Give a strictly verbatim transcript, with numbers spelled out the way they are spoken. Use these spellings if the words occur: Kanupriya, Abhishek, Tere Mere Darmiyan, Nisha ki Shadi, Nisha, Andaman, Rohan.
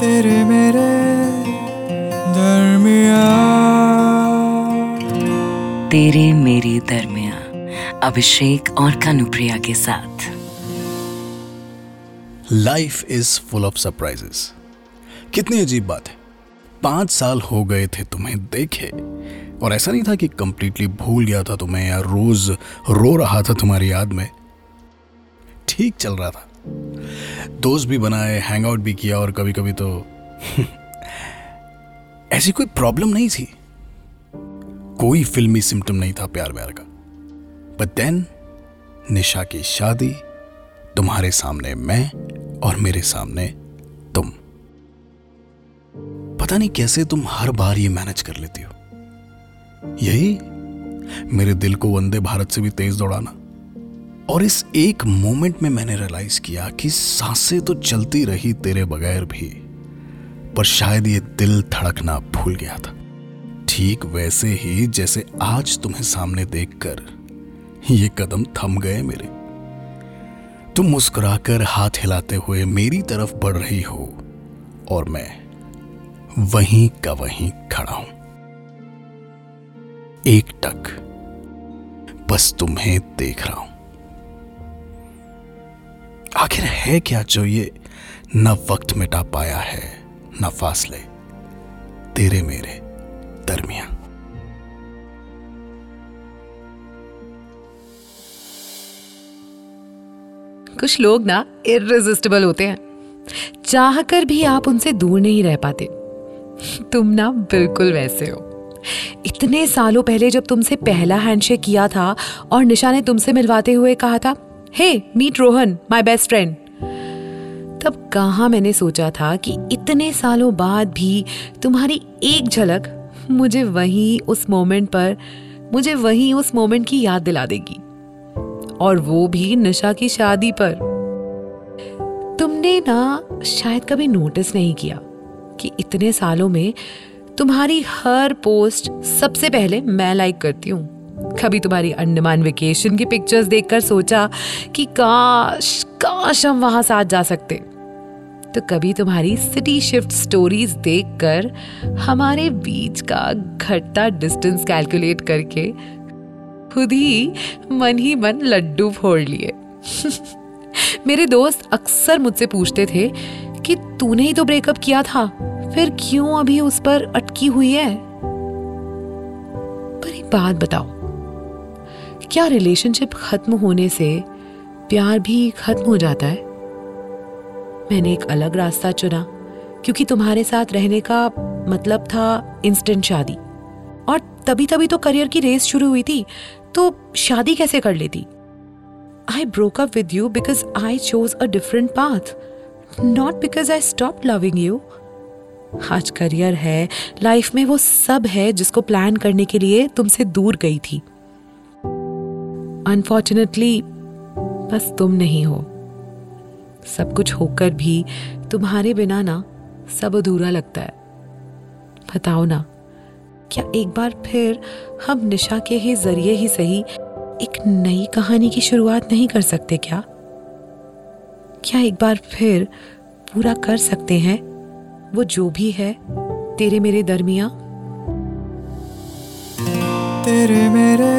तेरे मेरे दरमियां, तेरे मेरे दरमियां, अभिषेक और कानुप्रिया के साथ। Life is full of surprises. कितनी अजीब बात है, पांच साल हो गए थे तुम्हें देखे, और ऐसा नहीं था कि कंप्लीटली भूल गया था तुम्हें या रोज रो रहा था तुम्हारी याद में। ठीक चल रहा था, दोस्त भी बनाए, हैंगआउट भी किया, और कभी कभी तो ऐसी कोई प्रॉब्लम नहीं थी, कोई फिल्मी सिम्टम नहीं था प्यार व्यार का। बट देन निशा की शादी, तुम्हारे सामने मैं और मेरे सामने तुम। पता नहीं कैसे तुम हर बार ये मैनेज कर लेती हो। यही मेरे दिल को वंदे भारत से भी तेज दौड़ाना। और इस एक मोमेंट में मैंने रियलाइज किया कि सांसें तो चलती रही तेरे बगैर भी, पर शायद ये दिल धड़कना भूल गया था। ठीक वैसे ही जैसे आज तुम्हें सामने देखकर ये कदम थम गए मेरे। तुम मुस्कुराकर हाथ हिलाते हुए मेरी तरफ बढ़ रही हो, और मैं वहीं का वहीं खड़ा हूं, एक टक बस तुम्हें देख रहा हूं। आखिर है क्या जो ये ना वक्त मिटा पाया है ना फासले, तेरे मेरे दरमियां। कुछ लोग ना इर्रेसिस्टिबल होते हैं, चाहकर भी आप उनसे दूर नहीं रह पाते। तुम ना बिल्कुल वैसे हो। इतने सालों पहले जब तुमसे पहला हैंडशेक किया था और निशा ने तुमसे मिलवाते हुए कहा था, hey meet Rohan my best friend, तब कहाँ मैंने सोचा था कि इतने सालों बाद भी तुम्हारी एक झलक मुझे वहीं उस मोमेंट पर मुझे वहीं उस मोमेंट की याद दिला देगी, और वो भी निशा की शादी पर। तुमने ना शायद कभी नोटिस नहीं किया कि इतने सालों में तुम्हारी हर पोस्ट सबसे पहले मैं लाइक करती हूँ। कभी तुम्हारी अंडमान वेकेशन की पिक्चर्स देखकर सोचा कि काश काश हम वहाँ साथ जा सकते, तो कभी तुम्हारी सिटी शिफ्ट स्टोरीज देखकर हमारे बीच का घटता डिस्टेंस कैलकुलेट करके खुद ही मन ही मन लड्डू फोड़ लिए। मेरे दोस्त अक्सर मुझसे पूछते थे कि तूने ही तो ब्रेकअप किया था, फिर क्यों अभी उस पर अटकी हुई है। पर एक बात बताओ, क्या रिलेशनशिप खत्म होने से प्यार भी खत्म हो जाता है? मैंने एक अलग रास्ता चुना, क्योंकि तुम्हारे साथ रहने का मतलब था इंस्टेंट शादी, और तभी तभी तो करियर की रेस शुरू हुई थी, तो शादी कैसे कर लेती। I broke up with you because I chose a different path, not because I stop loving you. आज करियर है, लाइफ में वो सब है जिसको प्लान करने के लिए तुमसे दूर गई थी। अनफॉर्चुनेटली बस तुम नहीं हो। सब कुछ होकर भी तुम्हारे बिना ना सब अधूरा लगता है। बताओ ना, क्या एक बार फिर हम निशा के ही जरिए ही सही एक नई कहानी की शुरुआत नहीं कर सकते? क्या क्या एक बार फिर पूरा कर सकते हैं वो जो भी है, तेरे मेरे दरमियां। तेरे मेरे